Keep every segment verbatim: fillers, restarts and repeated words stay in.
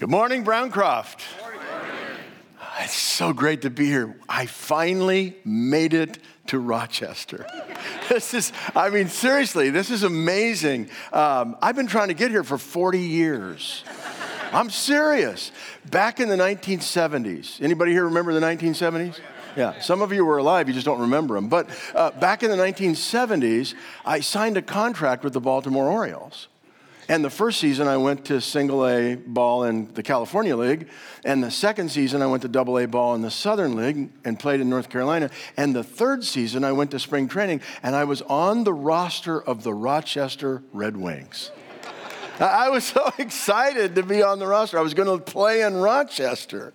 Good morning, Browncroft. Good morning. It's so great to be here. I finally made it to Rochester. This is, I mean, seriously, this is amazing. Um, I've been trying to get here for forty years. I'm serious. Back in the nineteen seventies. Anybody here remember the nineteen seventies? Yeah, some of you were alive, you just don't remember them. But uh, back in the nineteen seventies, I signed a contract with the Baltimore Orioles. And the first season, I went to single A ball in the California League. And the second season, I went to double A ball in the Southern League and played in North Carolina. And the third season, I went to spring training, and I was on the roster of the Rochester Red Wings. I was so excited to be on the roster. I was going to play in Rochester.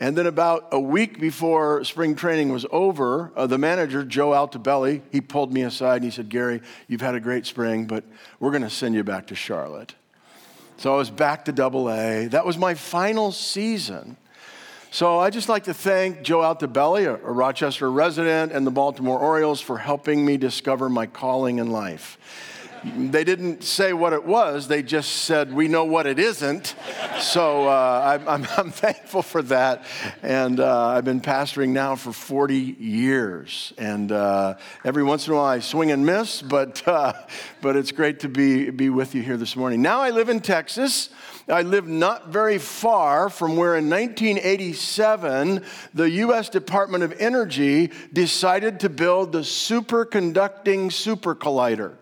And then about a week before spring training was over, uh, the manager, Joe Altobelli, he pulled me aside and he said, "Gary, you've had a great spring, but we're going to send you back to Charlotte." So I was back to double A. That was my final season. So I'd just like to thank Joe Altobelli, a, a Rochester resident, and the Baltimore Orioles for helping me discover my calling in life. They didn't say what it was. They just said, "We know what it isn't." So uh, I'm, I'm, I'm thankful for that. And uh, I've been pastoring now for forty years. And uh, every once in a while I swing and miss, but uh, but it's great to be, be with you here this morning. Now I live in Texas. I live not very far from where in nineteen eighty-seven, the U S Department of Energy decided to build the Superconducting Supercollider.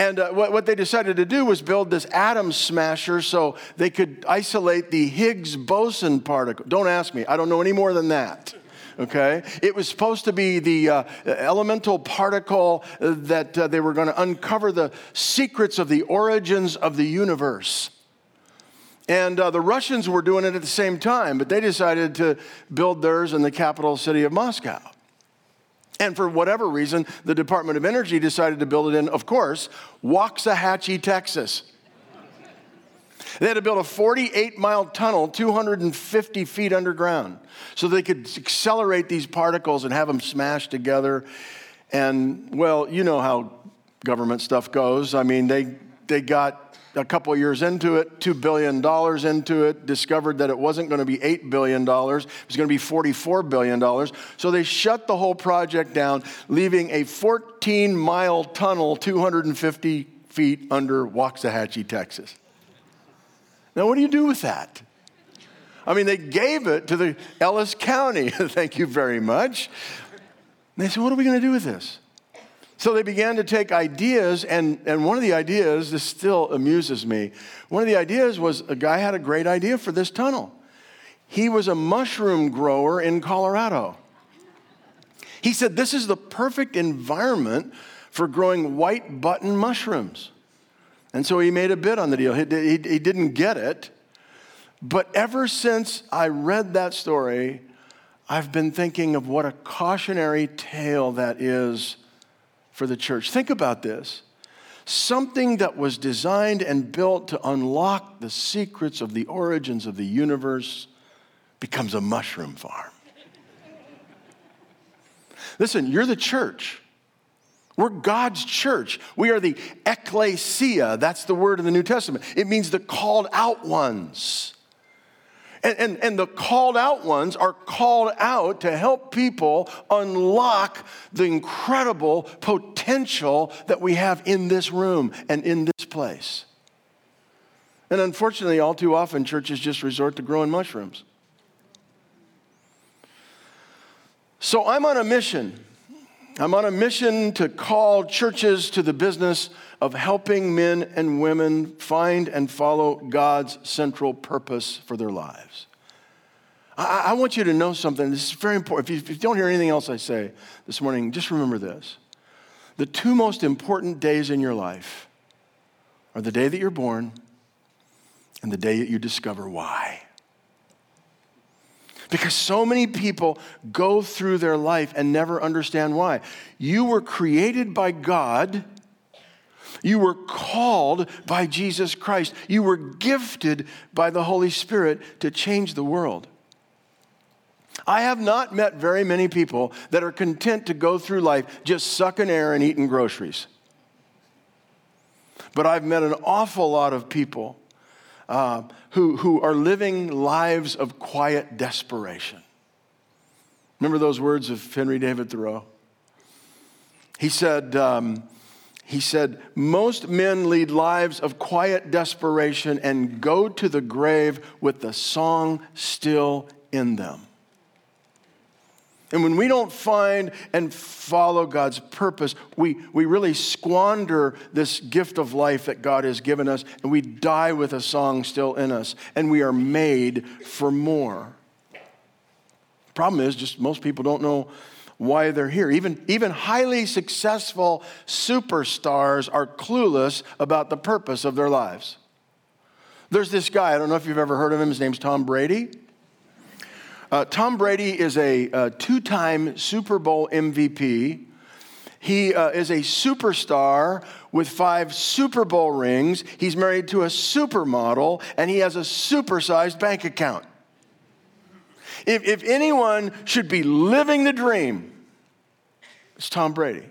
And uh, what, what they decided to do was build this atom smasher so they could isolate the Higgs boson particle. Don't ask me. I don't know any more than that, okay? It was supposed to be the uh, elemental particle that uh, they were going to uncover the secrets of the origins of the universe. And uh, the Russians were doing it at the same time, but they decided to build theirs in the capital city of Moscow. And for whatever reason, the Department of Energy decided to build it in, of course, Waxahachie, Texas. They had to build a forty-eight mile tunnel, two hundred fifty feet underground, so they could accelerate these particles and have them smashed together. And, well, you know how government stuff goes. I mean, they they got... a couple years into it, two billion dollars into it, discovered that it wasn't going to be eight billion dollars. It was going to be forty-four billion dollars. So they shut the whole project down, leaving a fourteen mile tunnel, two hundred fifty feet under Waxahachie, Texas. Now, what do you do with that? I mean, they gave it to the Ellis County. Thank you very much. And they said, "What are we going to do with this?" So they began to take ideas, and, and one of the ideas, this still amuses me, one of the ideas was a guy had a great idea for this tunnel. He was a mushroom grower in Colorado. He said, "This is the perfect environment for growing white button mushrooms." And so he made a bid on the deal. He, he, he didn't get it, but ever since I read that story, I've been thinking of what a cautionary tale that is for the church. Think about this. Something that was designed and built to unlock the secrets of the origins of the universe becomes a mushroom farm. Listen, you're the church. We're God's church. We are the ecclesia. That's the word in the New Testament. It means the called out ones. And, and, and the called out ones are called out to help people unlock the incredible potential that we have in this room and in this place. And unfortunately, all too often, churches just resort to growing mushrooms. So I'm on a mission. I'm on a mission to call churches to the business of helping men and women find and follow God's central purpose for their lives. I, I want you to know something. This is very important. If you, if you don't hear anything else I say this morning, just remember this. The two most important days in your life are the day that you're born and the day that you discover why. Because so many people go through their life and never understand why. You were created by God. You were called by Jesus Christ. You were gifted by the Holy Spirit to change the world. I have not met very many people that are content to go through life just sucking air and eating groceries. But I've met an awful lot of people uh, who, who are living lives of quiet desperation. Remember those words of Henry David Thoreau? He said, um, he said, most men lead lives of quiet desperation and go to the grave with the song still in them. And when we don't find and follow God's purpose, we, we really squander this gift of life that God has given us, and we die with a song still in us, and we are made for more. Problem is, just most people don't know why they're here. Even, even highly successful superstars are clueless about the purpose of their lives. There's this guy, I don't know if you've ever heard of him, his name's Tom Brady. Uh, Tom Brady is a uh, two-time Super Bowl M V P. He uh, is a superstar with five Super Bowl rings. He's married to a supermodel, and he has a supersized bank account. If, if anyone should be living the dream, it's Tom Brady.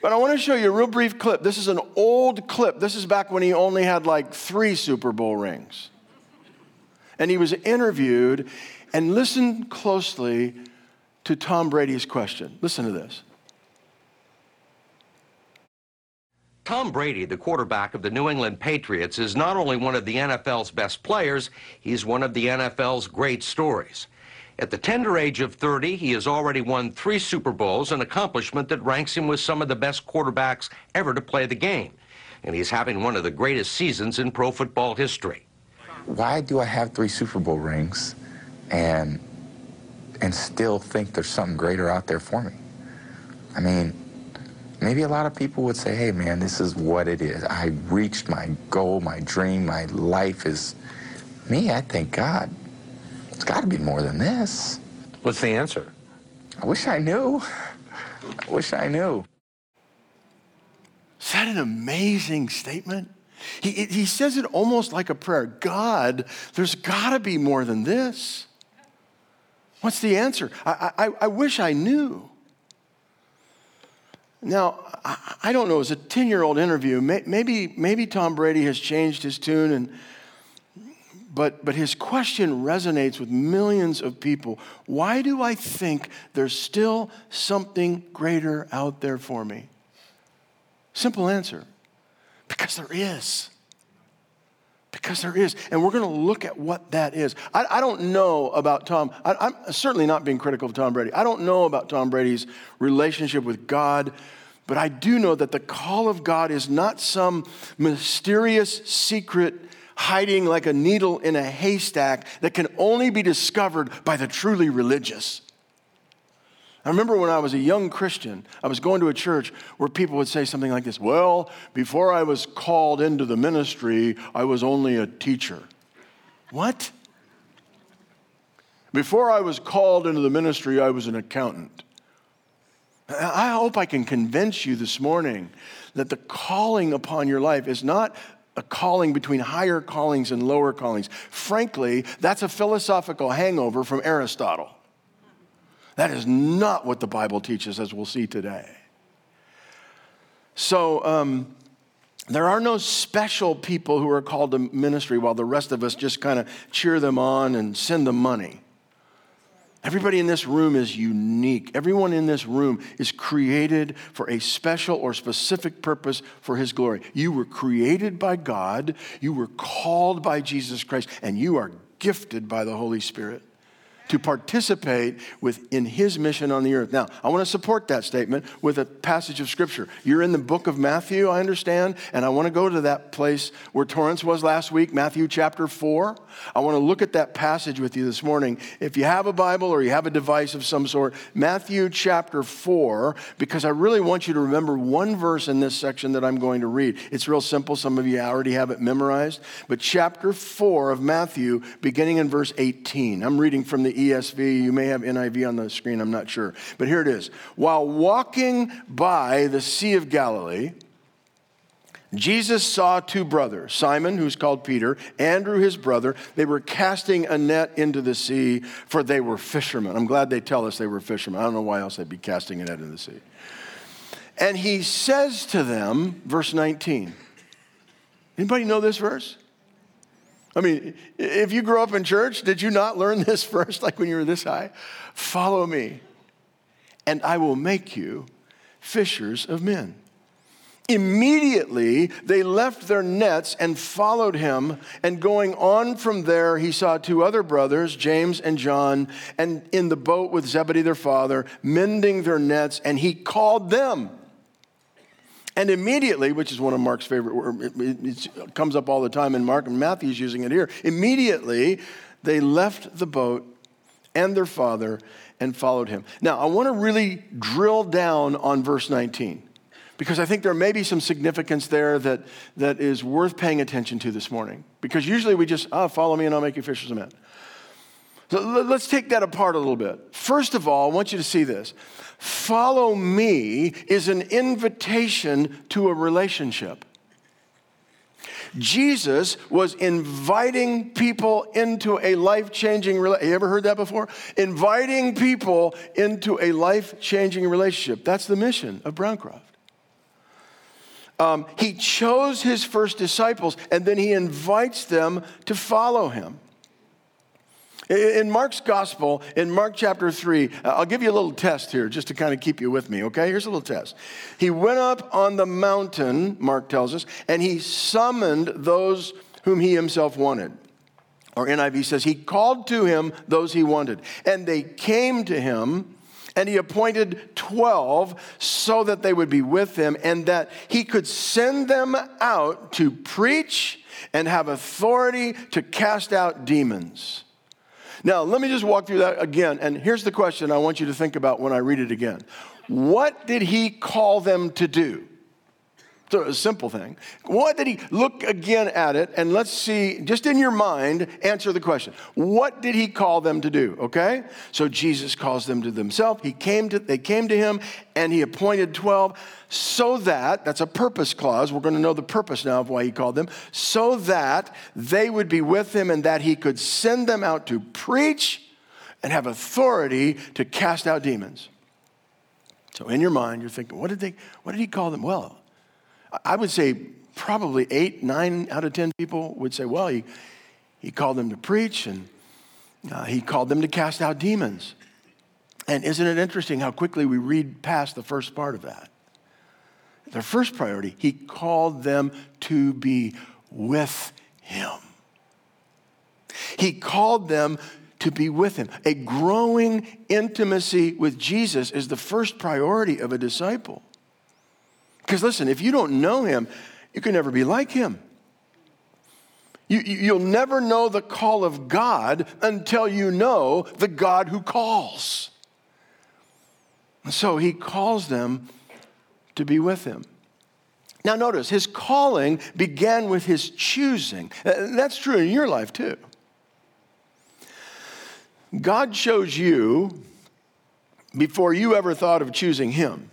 But I want to show you a real brief clip. This is an old clip. This is back when he only had like three Super Bowl rings. And he was interviewed, and listen closely to Tom Brady's question. Listen to this. Tom Brady, the quarterback of the New England Patriots, is not only one of the N F L's best players, he's one of the N F L's great stories. At the tender age of thirty, he has already won three Super Bowls, an accomplishment that ranks him with some of the best quarterbacks ever to play the game. And he's having one of the greatest seasons in pro football history. Why do I have three Super Bowl rings and and still think there's something greater out there for me? I mean, maybe a lot of people would say, hey, man, this is what it is. I reached my goal, my dream, my life is me. I thank God. It's got to be more than this. What's the answer? I wish I knew. I wish I knew. Is that an amazing statement? He, he says it almost like a prayer. God, there's got to be more than this. What's the answer? I, I, I wish I knew. Now, I, I don't know. It's a ten-year-old interview. Maybe, maybe Tom Brady has changed his tune, and but, but his question resonates with millions of people. Why do I think there's still something greater out there for me? Simple answer. Because there is. Because there is. And we're going to look at what that is. I, I don't know about Tom. I, I'm certainly not being critical of Tom Brady. I don't know about Tom Brady's relationship with God. But I do know that the call of God is not some mysterious secret hiding like a needle in a haystack that can only be discovered by the truly religious. I remember when I was a young Christian, I was going to a church where people would say something like this, well, before I was called into the ministry, I was only a teacher. What? Before I was called into the ministry, I was an accountant. I hope I can convince you this morning that the calling upon your life is not a calling between higher callings and lower callings. Frankly, that's a philosophical hangover from Aristotle. That is not what the Bible teaches, as we'll see today. So um, there are no special people who are called to ministry while the rest of us just kind of cheer them on and send them money. Everybody in this room is unique. Everyone in this room is created for a special or specific purpose for His glory. You were created by God. You were called by Jesus Christ. And you are gifted by the Holy Spirit to participate with in His mission on the earth. Now, I want to support that statement with a passage of Scripture. You're in the book of Matthew, I understand, and I want to go to that place where Torrance was last week, Matthew chapter four. I want to look at that passage with you this morning. If you have a Bible or you have a device of some sort, Matthew chapter four, because I really want you to remember one verse in this section that I'm going to read. It's real simple. Some of you already have it memorized. But chapter four of Matthew, beginning in verse eighteen. I'm reading from the E S V. You may have N I V on the screen, I'm not sure. But here it is. While walking by the Sea of Galilee, Jesus saw two brothers, Simon, who's called Peter, Andrew, his brother. They were casting a net into the sea, for they were fishermen. I'm glad they tell us they were fishermen. I don't know why else they'd be casting a net into the sea. And He says to them, verse nineteen. Anybody know this verse? I mean, if you grew up in church, did you not learn this first, like when you were this high? Follow me, and I will make you fishers of men. Immediately, they left their nets and followed him, and going on from there, he saw two other brothers, James and John, and in the boat with Zebedee their father, mending their nets, and he called them. And immediately, which is one of Mark's favorite words, it, it comes up all the time in Mark, and Matthew's using it here. Immediately, they left the boat and their father and followed him. Now, I want to really drill down on verse nineteen. Because I think there may be some significance there that, that is worth paying attention to this morning. Because usually we just, oh, follow me and I'll make you fishers of men. So let's take that apart a little bit. First of all, I want you to see this. Follow me is an invitation to a relationship. Jesus was inviting people into a life-changing relationship. You ever heard that before? Inviting people into a life-changing relationship. That's the mission of Browncroft. Um, he chose his first disciples, and then he invites them to follow him. In Mark's gospel, in Mark chapter three, I'll give you a little test here just to kind of keep you with me, okay? Here's a little test. He went up on the mountain, Mark tells us, and he summoned those whom he himself wanted. Or N I V says, he called to him those he wanted, and they came to him. And he appointed twelve so that they would be with him and that he could send them out to preach and have authority to cast out demons. Now, let me just walk through that again. And here's the question I want you to think about when I read it again. What did he call them to do? So a simple thing. What did he, look again at it, and let's see, just in your mind, answer the question. What did he call them to do, okay? So Jesus calls them to himself. He came to, they came to him, and he appointed twelve so that, that's a purpose clause. We're going to know the purpose now of why he called them. So that they would be with him and that he could send them out to preach and have authority to cast out demons. So in your mind, you're thinking, what did they, what did he call them? Well, I would say probably eight, nine out of ten people would say, well, he, he called them to preach and uh, he called them to cast out demons. And isn't it interesting how quickly we read past the first part of that? Their first priority, he called them to be with him. He called them to be with him. A growing intimacy with Jesus is the first priority of a disciple. Because listen, if you don't know him, you can never be like him. You, you, you'll never know the call of God until you know the God who calls. And so he calls them to be with him. Now notice, his calling began with his choosing. That's true in your life too. God chose you before you ever thought of choosing him.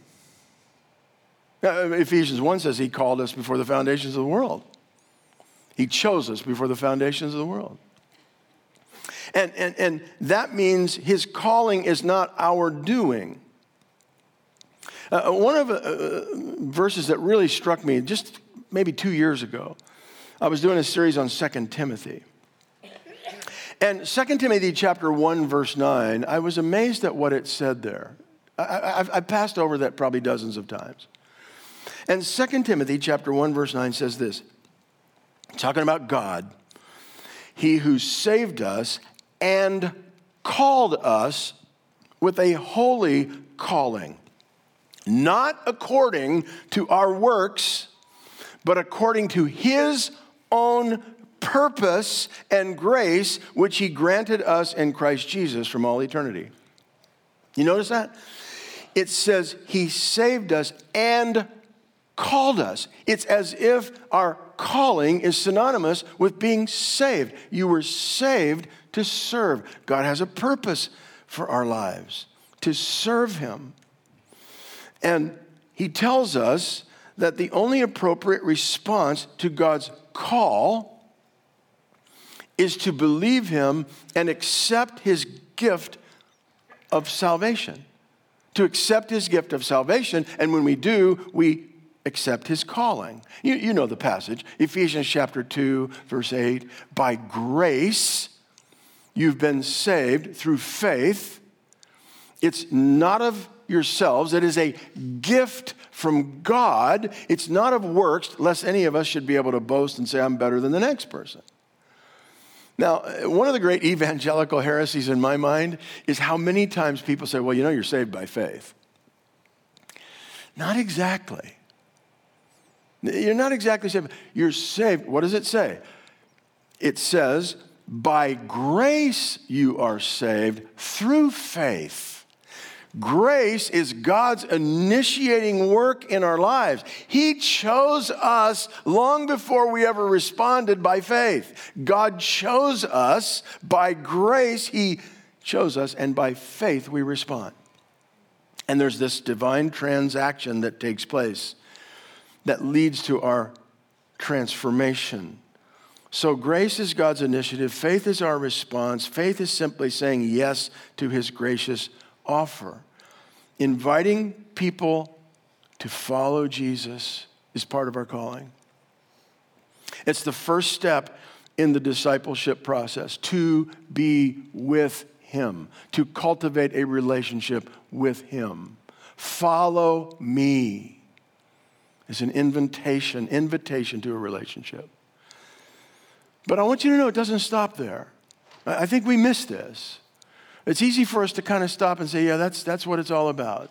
Ephesians one says he called us before the foundations of the world. He chose us before the foundations of the world. And, and, and that means his calling is not our doing. Uh, one of the uh, verses that really struck me just maybe two years ago, I was doing a series on Second Timothy. And Second Timothy chapter one, verse nine, I was amazed at what it said there. I, I, I passed over that probably dozens of times. And Second Timothy chapter one, verse nine says this, talking about God, he who saved us and called us with a holy calling, not according to our works, but according to his own purpose and grace, which he granted us in Christ Jesus from all eternity. You notice that? It says he saved us and called us. It's as if our calling is synonymous with being saved. You were saved to serve. God has a purpose for our lives, to serve him. And he tells us that the only appropriate response to God's call is to believe him and accept his gift of salvation. To accept his gift of salvation, and when we do, we accept his calling. You, you know the passage, Ephesians chapter two, verse eight. By grace, you've been saved through faith. It's not of yourselves. It is a gift from God. It's not of works, lest any of us should be able to boast and say, I'm better than the next person. Now, one of the great evangelical heresies in my mind is how many times people say, well, you know, you're saved by faith. Not exactly. You're not exactly saved. You're saved. What does it say? It says, by grace you are saved through faith. Grace is God's initiating work in our lives. He chose us long before we ever responded by faith. God chose us. By grace, he chose us, and by faith we respond. And there's this divine transaction that takes place that leads to our transformation. So grace is God's initiative. Faith is our response. Faith is simply saying yes to his gracious offer. Inviting people to follow Jesus is part of our calling. It's the first step in the discipleship process, to be with him, to cultivate a relationship with him. Follow me is an invitation, invitation to a relationship. But I want you to know it doesn't stop there. I think we miss this. It's easy for us to kind of stop and say, yeah, that's, that's what it's all about.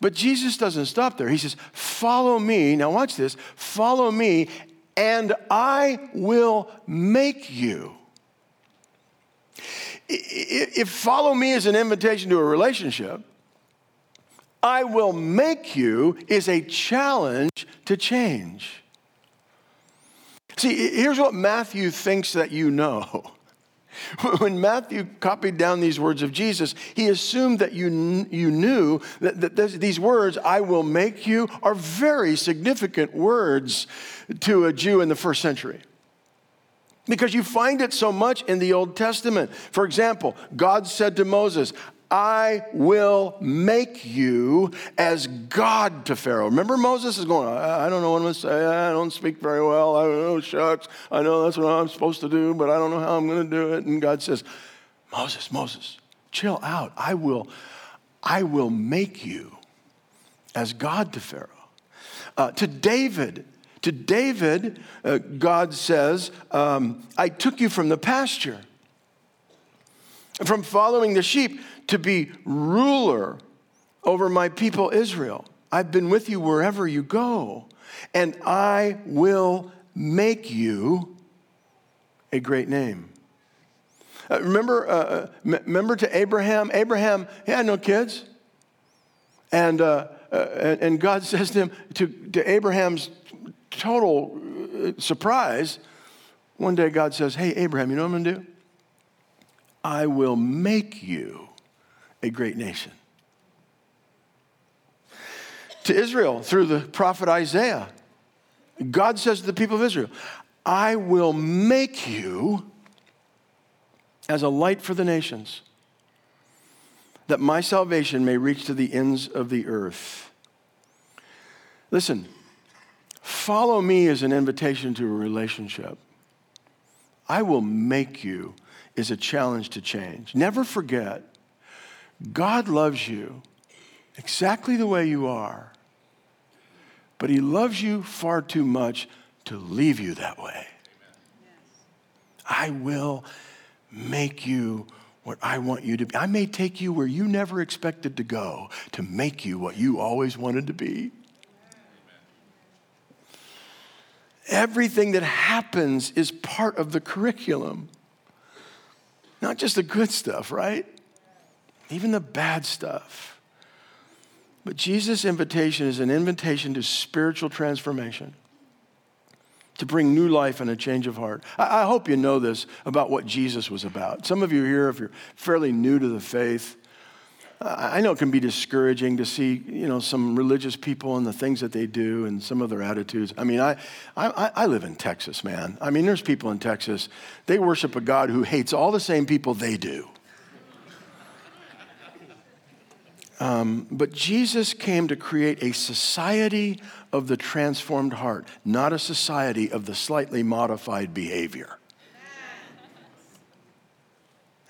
But Jesus doesn't stop there. He says, follow me. Now watch this. Follow me, and I will make you. If follow me is an invitation to a relationship, I will make you is a challenge to change. See, here's what Matthew thinks that you know. When Matthew copied down these words of Jesus, he assumed that you, you knew that, that this, these words, I will make you, are very significant words to a Jew in the first century. Because you find it so much in the Old Testament. For example, God said to Moses, I will make you as God to Pharaoh. Remember, Moses is going, I don't know what I'm going to say. I don't speak very well. I don't know, shucks. I know that's what I'm supposed to do, but I don't know how I'm going to do it. And God says, Moses, Moses, chill out. I will, I will make you as God to Pharaoh. Uh, to David, to David, uh, God says, um, I took you from the pasture, from following the sheep, to be ruler over my people Israel. I've been with you wherever you go, and I will make you a great name. Uh, remember, uh, m- remember to Abraham. Abraham he had no kids, and uh, uh, and God says to him, to, to Abraham's total surprise, one day God says, hey, Abraham, you know what I'm going to do? I will make you a great nation. To Israel, through the prophet Isaiah, God says to the people of Israel, I will make you as a light for the nations, that my salvation may reach to the ends of the earth. Listen, follow me is an invitation to a relationship. I will make you is a challenge to change. Never forget, God loves you exactly the way you are, but he loves you far too much to leave you that way. Yes. I will make you what I want you to be. I may take you where you never expected to go to make you what you always wanted to be. Everything that happens is part of the curriculum. Not just the good stuff, right? Even the bad stuff. But Jesus' invitation is an invitation to spiritual transformation, to bring new life and a change of heart. I, I hope you know this about what Jesus was about. Some of you here, if you're fairly new to the faith, I know it can be discouraging to see, you know, some religious people and the things that they do and some of their attitudes. I mean, I, I I live in Texas, man. I mean, there's people in Texas, they worship a God who hates all the same people they do. Um, but Jesus came to create a society of the transformed heart, not a society of the slightly modified behavior.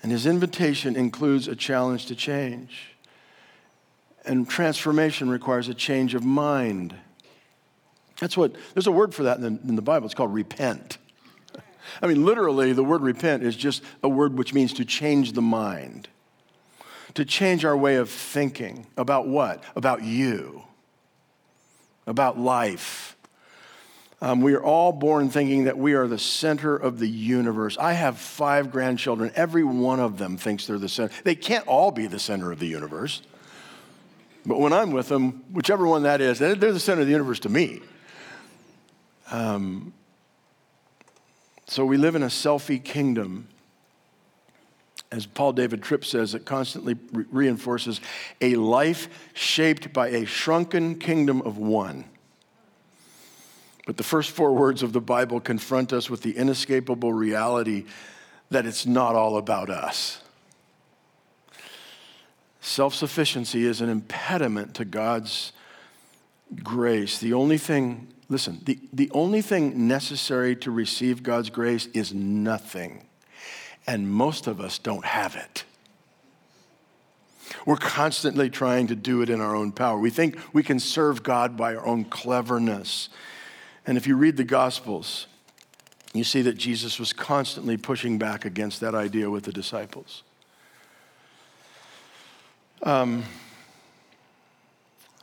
And his invitation includes a challenge to change. And transformation requires a change of mind. That's what, there's a word for that in the, in the Bible. It's called repent. I mean, literally, the word repent is just a word which means to change the mind. To change our way of thinking. About what? About you. About life. Um, we are all born thinking that we are the center of the universe. I have five grandchildren. Every one of them thinks they're the center. They can't all be the center of the universe. But when I'm with them, whichever one that is, they're the center of the universe to me. Um, so we live in a selfie kingdom, as Paul David Tripp says, it constantly re- reinforces a life shaped by a shrunken kingdom of one. But the first four words of the Bible confront us with the inescapable reality that it's not all about us. Self-sufficiency is an impediment to God's grace. The only thing, listen, the, the only thing necessary to receive God's grace is nothing. And most of us don't have it. We're constantly trying to do it in our own power. We think we can serve God by our own cleverness. And if you read the Gospels, you see that Jesus was constantly pushing back against that idea with the disciples. Um,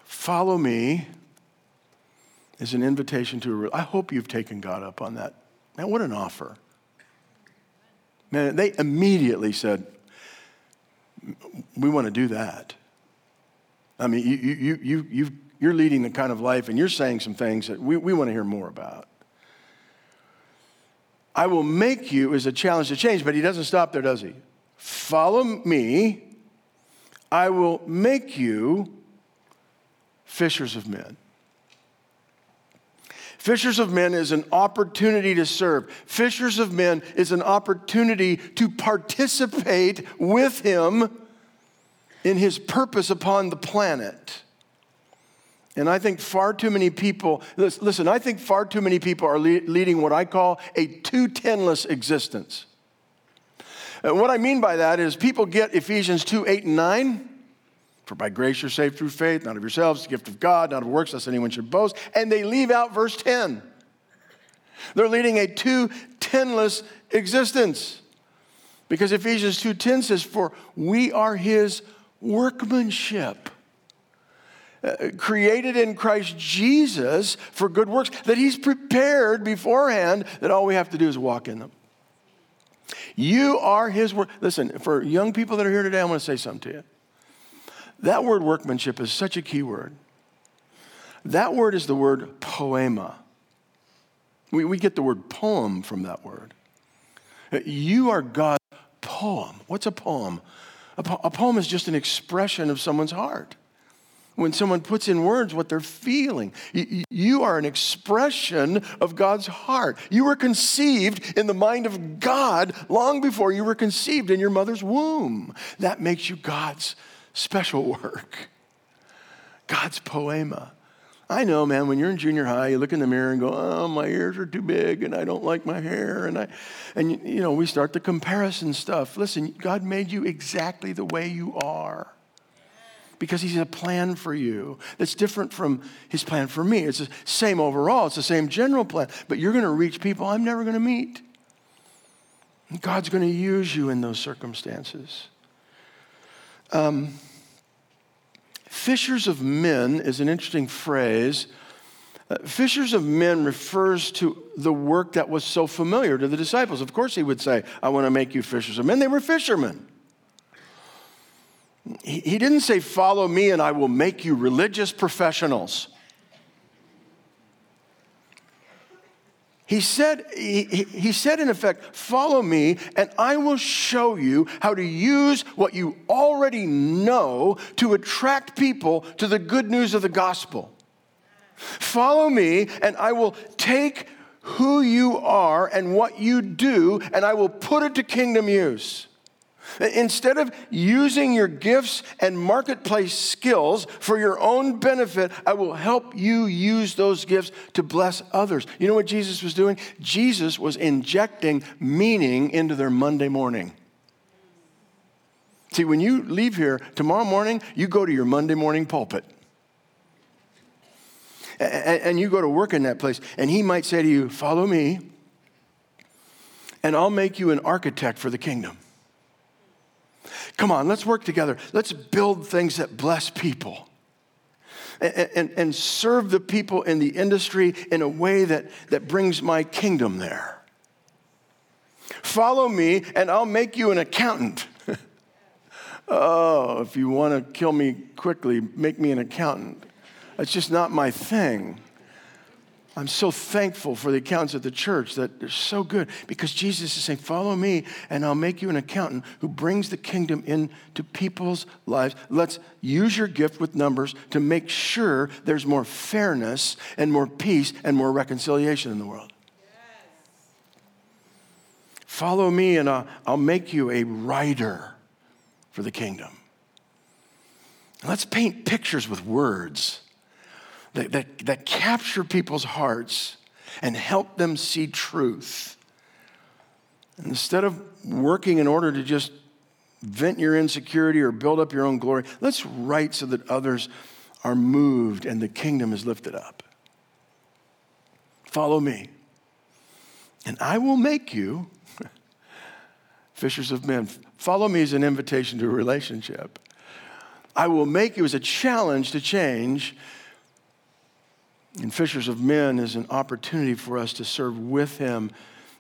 follow me is an invitation to, a, I hope you've taken God up on that. Man, what an offer. Man, they immediately said, we want to do that. I mean, you, you, you, you've You're leading the kind of life and you're saying some things that we, we want to hear more about. I will make you is a challenge to change, but he doesn't stop there, does he? Follow me. I will make you fishers of men. Fishers of men is an opportunity to serve. Fishers of men is an opportunity to participate with him in his purpose upon the planet. And I think far too many people, listen, I think far too many people are le- leading what I call a two ten-less existence. And what I mean by that is people get Ephesians two, eight, and nine, for by grace you're saved through faith, not of yourselves, the gift of God, not of works, lest anyone should boast, and they leave out verse ten. They're leading a two ten-less existence because Ephesians two ten says, for we are his workmanship. Uh, created in Christ Jesus for good works, that he's prepared beforehand, that all we have to do is walk in them. You are his work. Listen, for young people that are here today, I want to say something to you. That word workmanship is such a key word. That word is the word poema. We, we get the word poem from that word. You are God's poem. What's a poem? A, po- a poem is just an expression of someone's heart. When someone puts in words what they're feeling, you are an expression of God's heart. You were conceived in the mind of God long before you were conceived in your mother's womb. That makes you God's special work, God's poema. I know, man, when you're in junior high, you look in the mirror and go, oh, my ears are too big and I don't like my hair. And, I, and you know, we start the comparison stuff. Listen, God made you exactly the way you are, because he's a plan for you that's different from his plan for me. It's the same overall. It's the same general plan. But you're going to reach people I'm never going to meet. And God's going to use you in those circumstances. Um, fishers of men is an interesting phrase. Uh, fishers of men refers to the work that was so familiar to the disciples. Of course he would say, I want to make you fishers of men. They were fishermen. He didn't say, follow me and I will make you religious professionals. He said, he, he said, in effect, follow me and I will show you how to use what you already know to attract people to the good news of the gospel. Follow me and I will take who you are and what you do and I will put it to kingdom use. Instead of using your gifts and marketplace skills for your own benefit, I will help you use those gifts to bless others. You know what Jesus was doing? Jesus was injecting meaning into their Monday morning. See, when you leave here tomorrow morning, you go to your Monday morning pulpit. And you go to work in that place, and he might say to you, follow me, and I'll make you an architect for the kingdom. Come on, let's work together. Let's build things that bless people and, and, and serve the people in the industry in a way that, that brings my kingdom there. Follow me, and I'll make you an accountant. Oh, if you want to kill me quickly, make me an accountant. That's just not my thing. I'm so thankful for the accountants at the church that they're so good, because Jesus is saying, follow me and I'll make you an accountant who brings the kingdom into people's lives. Let's use your gift with numbers to make sure there's more fairness and more peace and more reconciliation in the world. Yes. Follow me and I'll, I'll make you a writer for the kingdom. And let's paint pictures with words That, that, that capture people's hearts and help them see truth. And instead of working in order to just vent your insecurity or build up your own glory, let's write so that others are moved and the kingdom is lifted up. Follow me, and I will make you fishers of men. Follow me is an invitation to a relationship. I will make you is a challenge to change. And fishers of men is an opportunity for us to serve with him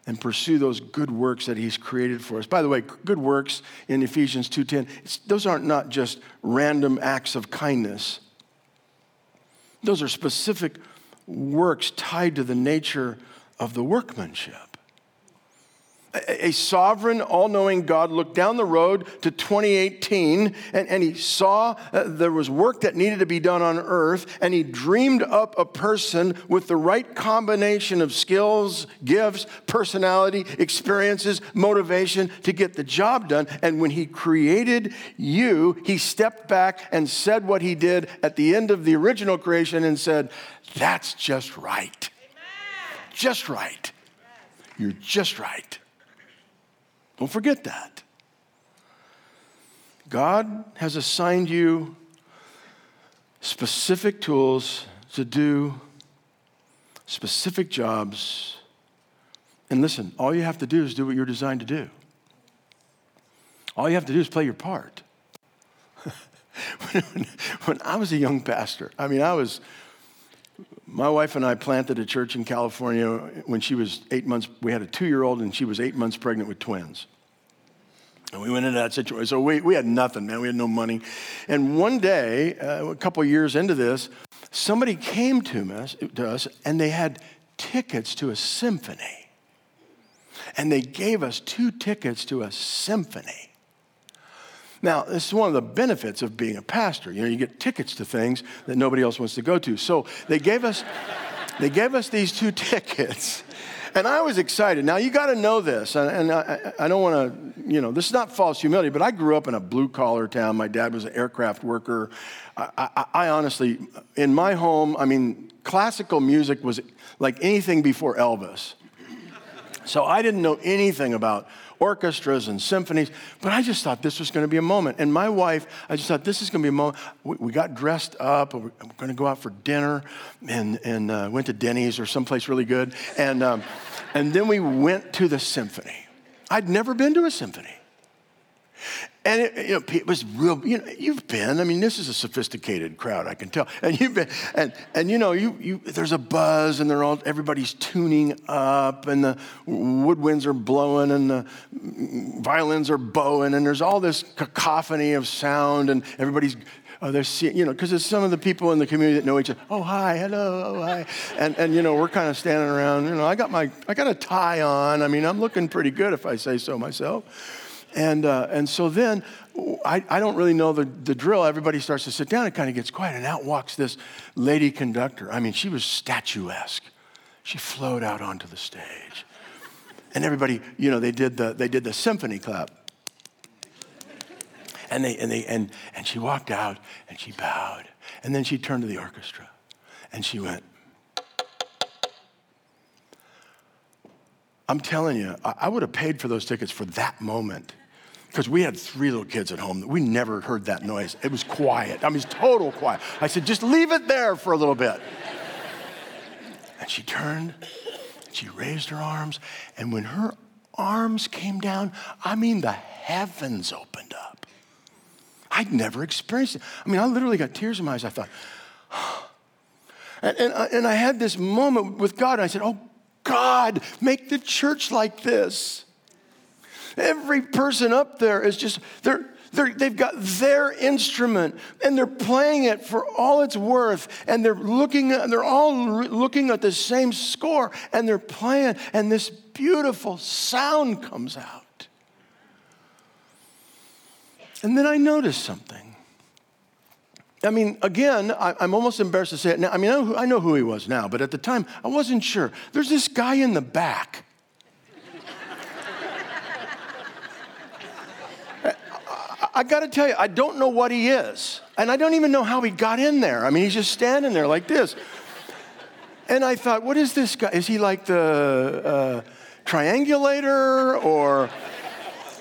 and pursue those good works that he's created for us. By the way, good works in Ephesians two ten, it's, those aren't not just random acts of kindness. Those are specific works tied to the nature of the workmanship. A, a sovereign, all-knowing God looked down the road to twenty eighteen, and, and he saw uh, there was work that needed to be done on earth, and he dreamed up a person with the right combination of skills, gifts, personality, experiences, motivation to get the job done. And when he created you, he stepped back and said what he did at the end of the original creation and said, that's just right. Amen. Just right. Yes. You're just right. Don't forget that. God has assigned you specific tools to do specific jobs. And listen, all you have to do is do what you're designed to do. All you have to do is play your part. when, when I was a young pastor, I mean, I was, my wife and I planted a church in California when she was eight months, we had a two-year-old and she was eight months pregnant with twins. And we went into that situation. So we, we had nothing, man. We had no money. And one day, uh, a couple years into this, somebody came to us, to us and they had tickets to a symphony. And they gave us two tickets to a symphony. Now, this is one of the benefits of being a pastor. You know, you get tickets to things that nobody else wants to go to. So they gave us, they gave us these two tickets. And I was excited. Now, you got to know this, and, and I, I don't want to, you know, this is not false humility, but I grew up in a blue-collar town. My dad was an aircraft worker. I, I, I honestly, in my home, I mean, classical music was like anything before Elvis. So I didn't know anything about orchestras and symphonies, but I just thought this was going to be a moment. And my wife, I just thought this is going to be a moment. We, we got dressed up. We're going to go out for dinner, and and uh, went to Denny's or someplace really good. And um, and then we went to the symphony. I'd never been to a symphony, and it, you know, it was real. You know, you've been. I mean, this is a sophisticated crowd, I can tell. And you've been, and and you know, you you there's a buzz, and they're all everybody's tuning up, and the woodwinds are blowing, and the violins are bowing, and there's all this cacophony of sound, and everybody's oh, they're seeing, you know, because there's some of the people in the community that know each other. Oh hi, hello, oh, hi, and and you know, we're kind of standing around. You know, I got my I got a tie on. I mean, I'm looking pretty good if I say so myself. And uh, and so then, I, I don't really know the, the drill. Everybody starts to sit down. It kind of gets quiet. And out walks this lady conductor. I mean, she was statuesque. She flowed out onto the stage. And everybody, you know, they did the they did the symphony clap. And they and they and and she walked out and she bowed. And then she turned to the orchestra and she went. I'm telling you, I, I would have paid for those tickets for that moment. Because we had three little kids at home. We never heard that noise. It was quiet. I mean, it's total quiet. I said, just leave it there for a little bit. And she turned, and she raised her arms, and when her arms came down, I mean, the heavens opened up. I'd never experienced it. I mean, I literally got tears in my eyes. I thought, oh. and, and, and I had this moment with God, and I said, oh, God, make the church like this. Every person up there is just, they're, they're, they've got their instrument and they're playing it for all it's worth, and they're looking at, they're all re- looking at the same score, and they're playing, and this beautiful sound comes out. And then I noticed something. I mean, again, I, I'm almost embarrassed to say it now. I mean, I know, who, I know who he was now, but at the time, I wasn't sure. There's this guy in the back. I got to tell you, I don't know what he is. And I don't even know how he got in there. I mean, he's just standing there like this. And I thought, what is this guy? Is he like the uh, triangulator or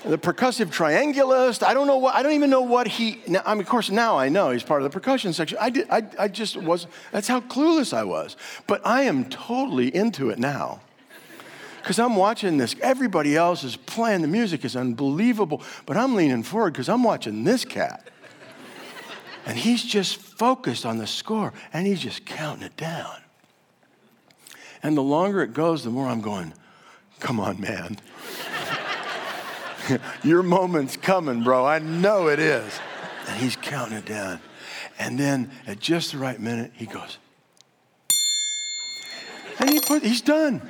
the percussive triangulist? I don't know what, I don't even know what he, now, I mean, of course, now I know he's part of the percussion section. I, did, I, I just was, that's how clueless I was. But I am totally into it now. Because I'm watching this. Everybody else is playing. The music is unbelievable. But I'm leaning forward because I'm watching this cat. And he's just focused on the score. And he's just counting it down. And the longer it goes, the more I'm going, come on, man. Your moment's coming, bro. I know it is. And he's counting it down. And then at just the right minute, he goes. And he put, he's done.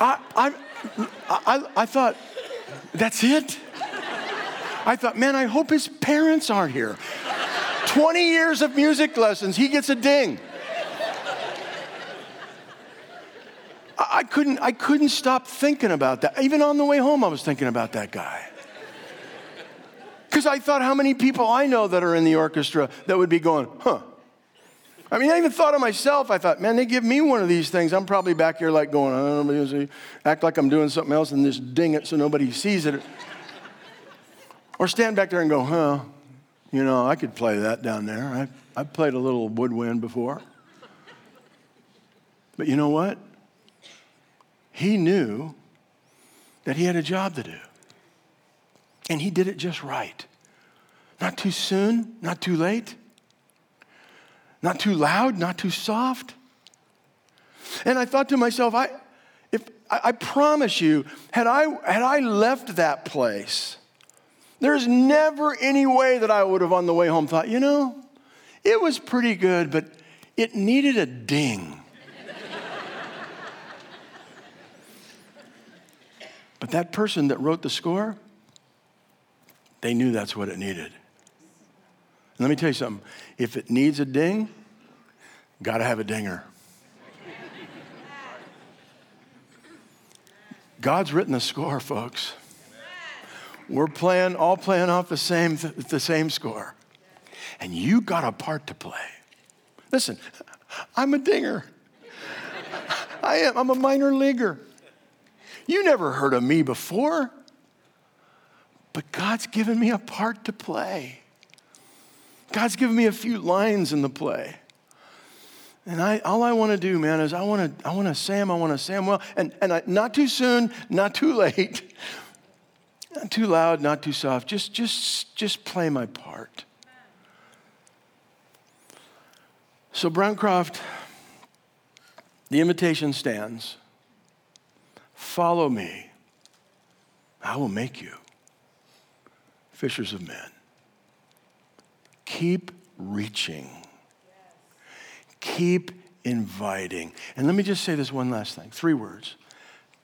I, I I I thought, that's it? I thought, man, I hope his parents are here. twenty years of music lessons, he gets a ding. I, I couldn't I couldn't stop thinking about that. Even on the way home, I was thinking about that guy. Because I thought how many people I know that are in the orchestra that would be going, huh. I mean, I even thought of myself. I thought, man, they give me one of these things. I'm probably back here like going, oh, nobody see. Act like I'm doing something else and just ding it so nobody sees it. Or stand back there and go, huh, you know, I could play that down there. I I played a little woodwind before. But you know what? He knew that he had a job to do. And he did it just right. Not too soon, not too late. Not too loud, not too soft. And I thought to myself, I, if I, I promise you, had I had I left that place, there's never any way that I would have on the way home thought, you know, it was pretty good, but it needed a ding. But that person that wrote the score, they knew that's what it needed. Let me tell you something. If it needs a ding, gotta have a dinger. God's written the score, folks. We're playing, all playing off the same, the same score, and you got a part to play. Listen, I'm a dinger. I am. I'm a minor leaguer. You never heard of me before, but God's given me a part to play. God's given me a few lines in the play. And I, all I want to do, man, is I want to I want to say them, I want to say them well. And, and I, not too soon, not too late, not too loud, not too soft. Just, just, just play my part. So Browncroft, the invitation stands. Follow me. I will make you fishers of men. Keep reaching. Keep inviting. And let me just say this one last thing. Three words.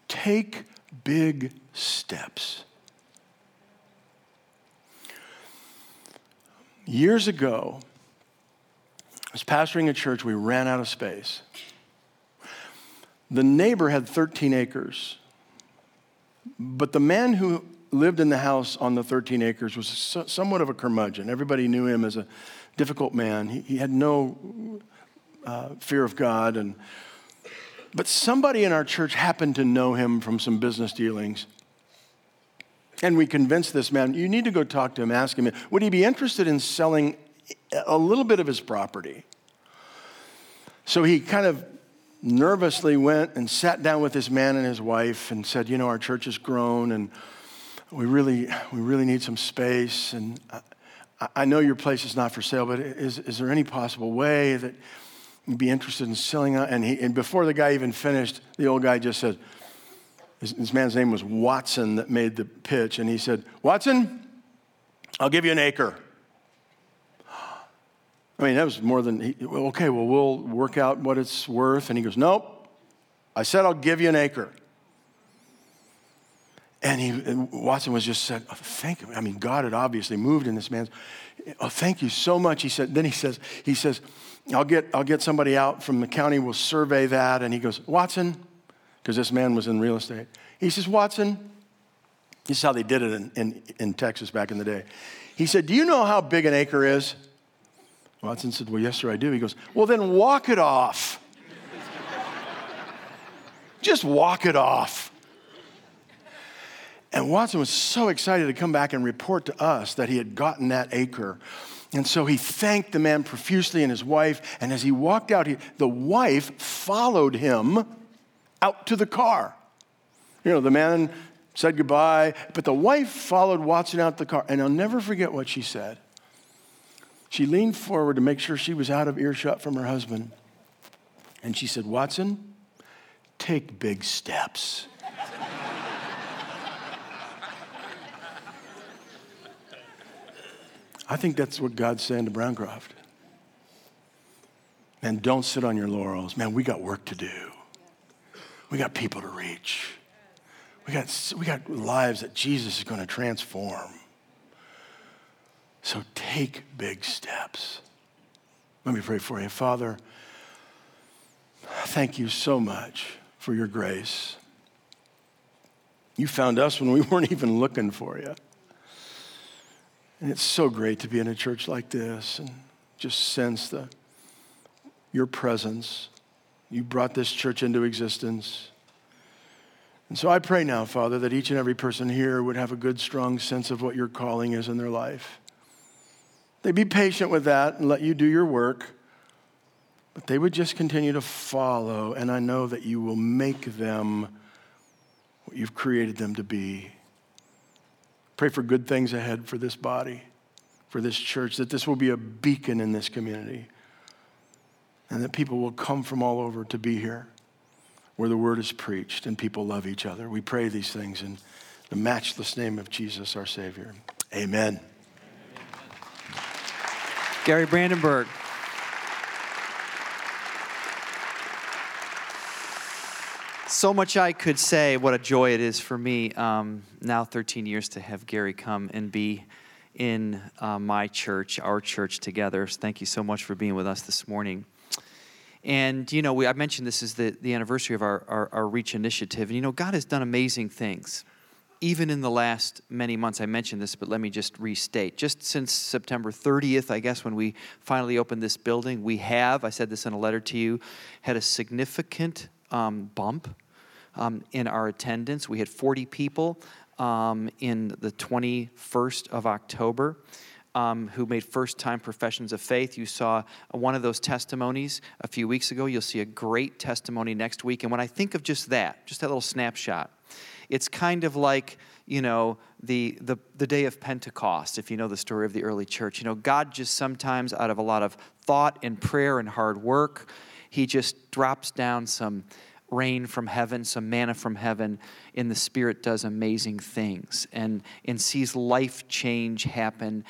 Take big steps. Years ago, I was pastoring a church. We ran out of space. The neighbor had thirteen acres, but the man who lived in the house on the thirteen acres was so, somewhat of a curmudgeon. Everybody knew him as a difficult man. He, he had no uh, fear of God. And but somebody in our church happened to know him from some business dealings. And we convinced this man, you need to go talk to him, ask him, would he be interested in selling a little bit of his property? So he kind of nervously went and sat down with this man and his wife and said, you know, our church has grown and we really we really need some space. And I, I know your place is not for sale, but is, is there any possible way that you'd be interested in selling it? And, he, and before the guy even finished, the old guy just said, this man's name was Watson that made the pitch. And he said, Watson, I'll give you an acre. I mean, that was more than, he, okay, well, we'll work out what it's worth. And he goes, nope, I said I'll give you an acre. And, he, and Watson was just said, oh, thank you. I mean, God had obviously moved in this man's, oh, thank you so much. He said, then he says, he says, I'll get, I'll get somebody out from the county, we'll survey that. And he goes, Watson, because this man was in real estate. He says, Watson, this is how they did it in, in, in Texas back in the day. He said, do you know how big an acre is? Watson said, well, yes, sir, I do. He goes, well, then walk it off. Just walk it off. And Watson was so excited to come back and report to us that he had gotten that acre. And so he thanked the man profusely and his wife. And as he walked out, he, the wife followed him out to the car. You know, the man said goodbye, but the wife followed Watson out the car. And I'll never forget what she said. She leaned forward to make sure she was out of earshot from her husband. And she said, Watson, take big steps. I think that's what God's saying to Browncroft. Man, don't sit on your laurels. Man, we got work to do. We got people to reach. We got, we got lives that Jesus is going to transform. So take big steps. Let me pray for you. Father, thank you so much for your grace. You found us when we weren't even looking for you. And it's so great to be in a church like this and just sense the your presence. You brought this church into existence. And so I pray now, Father, that each and every person here would have a good, strong sense of what your calling is in their life. They'd be patient with that and let you do your work, but they would just continue to follow, and I know that you will make them what you've created them to be. Pray for good things ahead for this body, for this church, that this will be a beacon in this community, and that people will come from all over to be here where the word is preached and people love each other. We pray these things in the matchless name of Jesus, our Savior. Amen. Gary Brandenburg. So much I could say. What a joy it is for me um, now thirteen years to have Gary come and be in uh, my church, our church together. So thank you so much for being with us this morning. And, you know, we, I mentioned this is the, the anniversary of our, our, our Reach Initiative. And, you know, God has done amazing things. Even in the last many months, I mentioned this, but let me just restate. Just since September thirtieth, I guess, when we finally opened this building, we have, I said this in a letter to you, had a significant um, bump um, in our attendance. We had forty people um, in the twenty-first of October. Um, who made first-time professions of faith. You saw one of those testimonies a few weeks ago. You'll see a great testimony next week. And when I think of just that, just that little snapshot, it's kind of like, you know, the, the, the day of Pentecost, if you know the story of the early church. You know, God just sometimes, out of a lot of thought and prayer and hard work, he just drops down some rain from heaven, some manna from heaven, and the Spirit does amazing things and, and sees life change happen.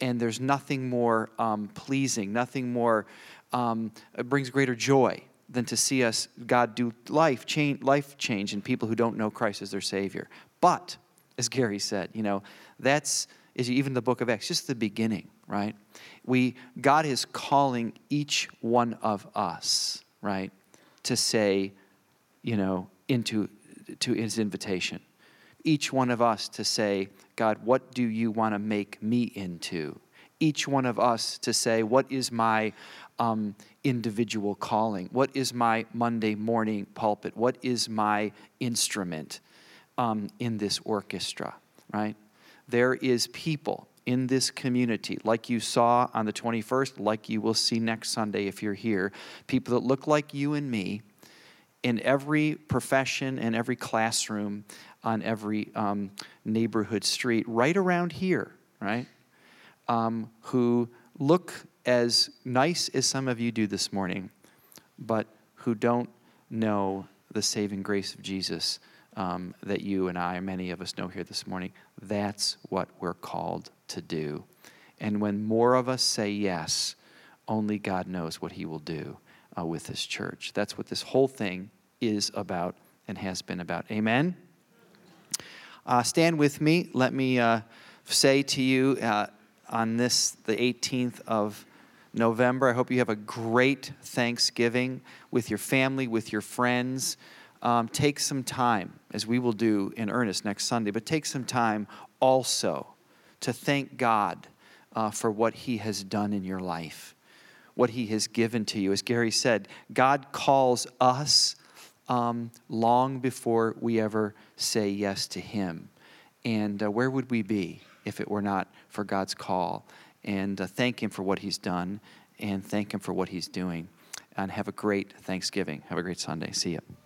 And there's nothing more um, pleasing, nothing more um, brings greater joy than to see us, God, do life change, life change in people who don't know Christ as their Savior. But, as Gary said, you know, that's is even the Book of Acts, just the beginning, right? We God is calling each one of us, right, to say, you know, into to His invitation. each one of us to say, God, what do you want to make me into? Each one of us to say, what is my um, individual calling? What is my Monday morning pulpit? What is my instrument um, in this orchestra, right? There is people in this community, like you saw on the twenty-first, like you will see next Sunday if you're here, people that look like you and me, in every profession and every classroom, on every um, neighborhood street, right around here, right? Um, who look as nice as some of you do this morning, but who don't know the saving grace of Jesus um, that you and I, many of us, know here this morning. That's what we're called to do. And when more of us say yes, only God knows what he will do uh, with this church. That's what this whole thing is about and has been about. Amen? Uh, stand with me. Let me uh, say to you, uh, on this, the eighteenth of November. I hope you have a great Thanksgiving with your family, with your friends. Um, take some time, as we will do in earnest next Sunday, but take some time also to thank God uh, for what he has done in your life, what he has given to you. As Gary said, God calls us um, long before we ever say yes to him. And uh, where would we be if it were not for God's call? And uh, thank him for what he's done, and thank him for what he's doing. And have a great Thanksgiving. Have a great Sunday. See you.